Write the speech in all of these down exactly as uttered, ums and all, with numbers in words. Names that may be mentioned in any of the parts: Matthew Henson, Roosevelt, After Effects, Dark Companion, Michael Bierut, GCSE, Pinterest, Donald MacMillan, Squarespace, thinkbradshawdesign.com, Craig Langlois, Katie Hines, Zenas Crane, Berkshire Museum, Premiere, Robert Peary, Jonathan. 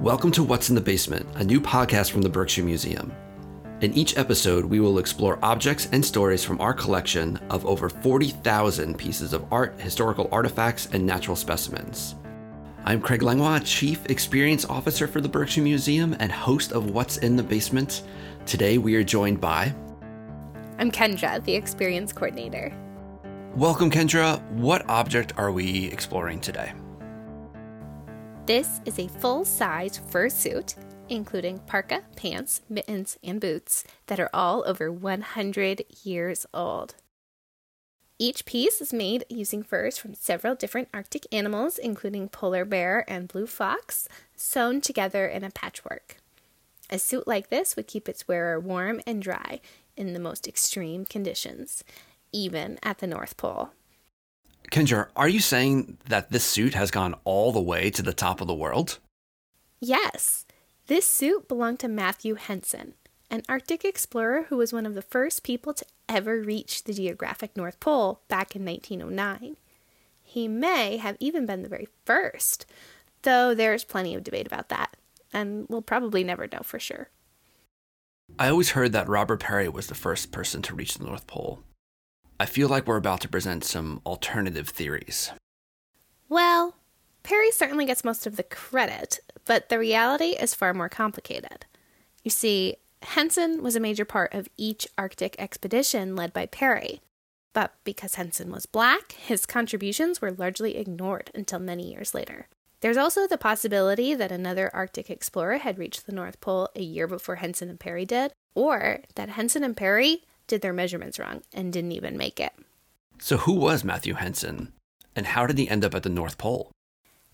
Welcome to What's in the Basement, a new podcast from the Berkshire Museum. In each episode, we will explore objects and stories from our collection of over forty thousand pieces of art, historical artifacts, and natural specimens. I'm Craig Langlois, Chief Experience Officer for the Berkshire Museum and host of What's in the Basement. Today, we are joined by... I'm Kendra, the Experience Coordinator. Welcome, Kendra. What object are we exploring today? This is a full-size fursuit, including parka, pants, mittens, and boots that are all over one hundred years old. Each piece is made using furs from several different Arctic animals, including polar bear and blue fox, sewn together in a patchwork. A suit like this would keep its wearer warm and dry in the most extreme conditions, even at the North Pole. Kendra, are you saying that this suit has gone all the way to the top of the world? Yes. This suit belonged to Matthew Henson, an Arctic explorer who was one of the first people to ever reach the geographic North Pole back in nineteen oh nine. He may have even been the very first, though there's plenty of debate about that, and we'll probably never know for sure. I always heard that Robert Peary was the first person to reach the North Pole. I feel like we're about to present some alternative theories. Well, Peary certainly gets most of the credit, but the reality is far more complicated. You see, Henson was a major part of each Arctic expedition led by Peary, but because Henson was black, his contributions were largely ignored until many years later. There's also the possibility that another Arctic explorer had reached the North Pole a year before Henson and Peary did, or that Henson and Peary did their measurements wrong and didn't even make it. So who was Matthew Henson, and how did he end up at the North Pole?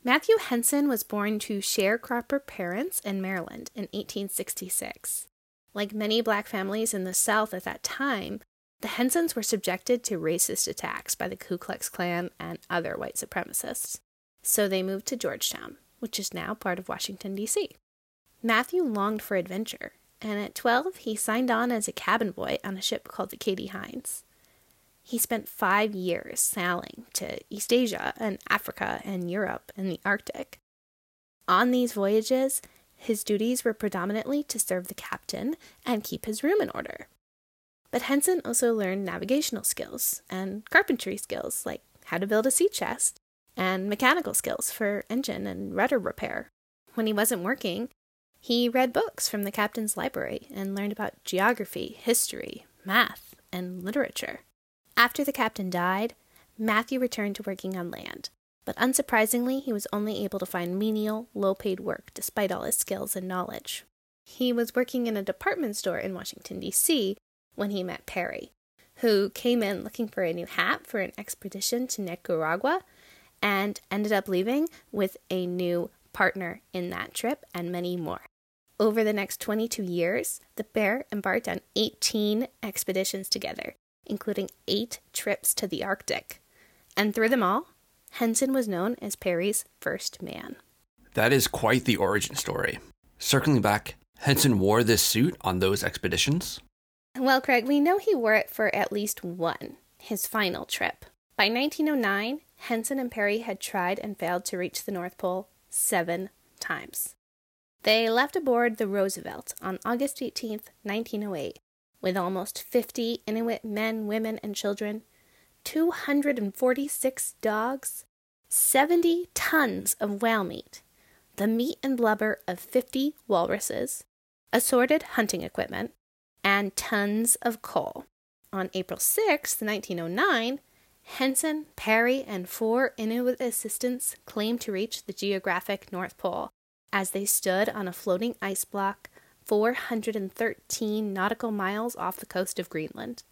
Matthew Henson was born to sharecropper parents in Maryland in eighteen sixty-six. Like many black families in the South at that time, the Hensons were subjected to racist attacks by the Ku Klux Klan and other white supremacists. So they moved to Georgetown, which is now part of Washington, D C. Matthew longed for adventure, and at twelve, he signed on as a cabin boy on a ship called the Katie Hines. He spent five years sailing to East Asia and Africa and Europe and the Arctic. On these voyages, his duties were predominantly to serve the captain and keep his room in order. But Henson also learned navigational skills and carpentry skills, like how to build a sea chest, and mechanical skills for engine and rudder repair. When he wasn't working, he read books from the captain's library and learned about geography, history, math, and literature. After the captain died, Matthew returned to working on land, but unsurprisingly, he was only able to find menial, low-paid work despite all his skills and knowledge. He was working in a department store in Washington, D C when he met Peary, who came in looking for a new hat for an expedition to Nicaragua and ended up leaving with a new partner in that trip and many more. Over the next twenty-two years, the pair embarked on eighteen expeditions together, including eight trips to the Arctic. And through them all, Henson was known as Peary's first man. That is quite the origin story. Circling back, Henson wore this suit on those expeditions? Well, Craig, we know he wore it for at least one, his final trip. By nineteen oh nine, Henson and Peary had tried and failed to reach the North Pole seven times. They left aboard the Roosevelt on August eighteenth, nineteen oh eight, with almost fifty Inuit men, women, and children, two hundred forty-six dogs, seventy tons of whale meat, the meat and blubber of fifty walruses, assorted hunting equipment, and tons of coal. On April sixth, nineteen oh nine, Henson, Peary, and four Inuit assistants claimed to reach the geographic North Pole as they stood on a floating ice block four hundred thirteen nautical miles off the coast of Greenland.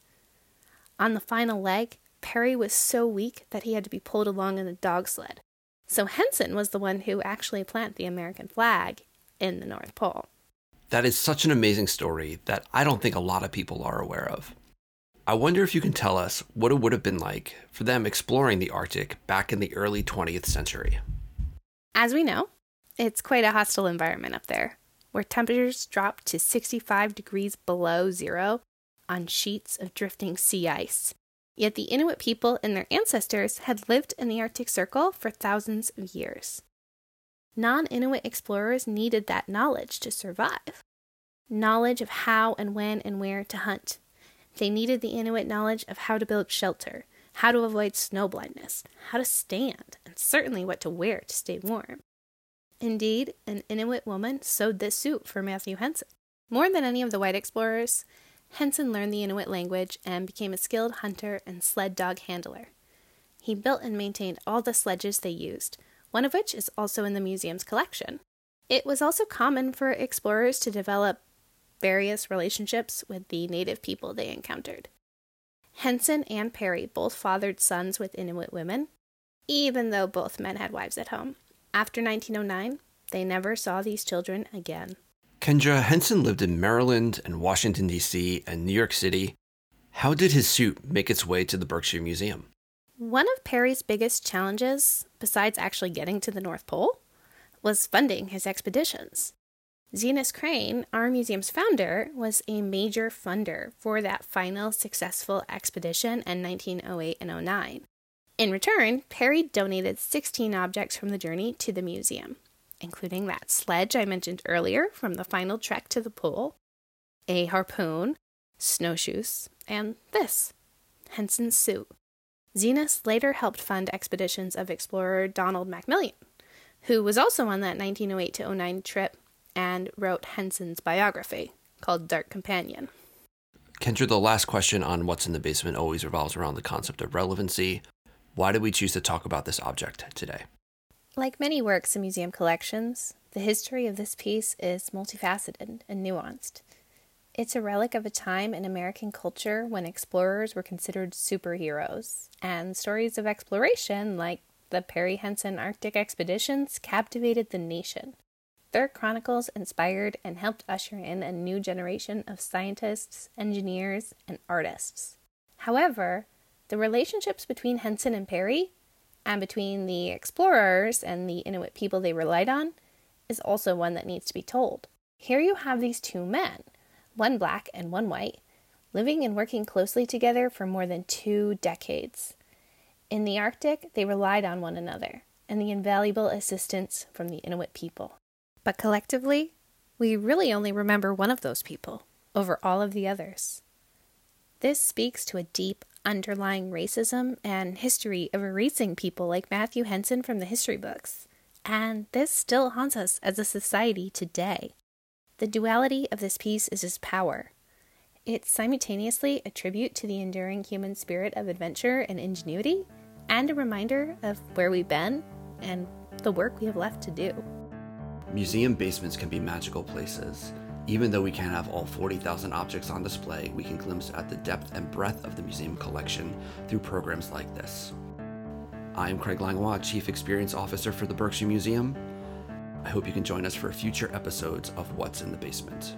On the final leg, Peary was so weak that he had to be pulled along in a dog sled. So Henson was the one who actually planted the American flag in the North Pole. That is such an amazing story that I don't think a lot of people are aware of. I wonder if you can tell us what it would have been like for them exploring the Arctic back in the early twentieth century. As we know, it's quite a hostile environment up there. where temperatures dropped to sixty-five degrees below zero on sheets of drifting sea ice. Yet the Inuit people and their ancestors had lived in the Arctic Circle for thousands of years. Non-Inuit explorers needed that knowledge to survive. Knowledge of how and when and where to hunt. They needed the Inuit knowledge of how to build shelter, how to avoid snow blindness, how to stand, and certainly what to wear to stay warm. Indeed, an Inuit woman sewed this suit for Matthew Henson. More than any of the white explorers, Henson learned the Inuit language and became a skilled hunter and sled dog handler. He built and maintained all the sledges they used, one of which is also in the museum's collection. It was also common for explorers to develop various relationships with the native people they encountered. Henson and Peary both fathered sons with Inuit women, even though both men had wives at home. After nineteen oh nine, they never saw these children again. Kendra, Henson lived in Maryland and Washington, D C and New York City. How did his suit make its way to the Berkshire Museum? One of Peary's biggest challenges, besides actually getting to the North Pole, was funding his expeditions. Zenas Crane, our museum's founder, was a major funder for that final successful expedition in nineteen oh eight and oh nine. In return, Peary donated sixteen objects from the journey to the museum, including that sledge I mentioned earlier from the final trek to the pole, a harpoon, snowshoes, and this, Henson's suit. Zenas later helped fund expeditions of explorer Donald MacMillan, who was also on that nineteen oh eight to oh nine trip and wrote Henson's biography called Dark Companion. Kendra, the last question on What's in the Basement always revolves around the concept of relevancy. Why did we choose to talk about this object today? Like many works in museum collections, the history of this piece is multifaceted and nuanced. It's a relic of a time in American culture when explorers were considered superheroes, and stories of exploration like the Peary-Henson Arctic expeditions captivated the nation. Their chronicles inspired and helped usher in a new generation of scientists, engineers, and artists. However, the relationships between Henson and Peary, and between the explorers and the Inuit people they relied on, is also one that needs to be told. Here you have these two men, one black and one white, living and working closely together for more than two decades. In the Arctic, they relied on one another and the invaluable assistance from the Inuit people. But collectively, we really only remember one of those people over all of the others. This speaks to a deep underlying racism and history of erasing people like Matthew Henson from the history books, and this still haunts us as a society today. The duality of this piece is its power. It's simultaneously a tribute to the enduring human spirit of adventure and ingenuity, and a reminder of where we've been and the work we have left to do. Museum basements can be magical places. Even though we can't have all forty thousand objects on display, we can glimpse at the depth and breadth of the museum collection through programs like this. I'm Craig Langlois, Chief Experience Officer for the Berkshire Museum. I hope you can join us for future episodes of What's in the Basement.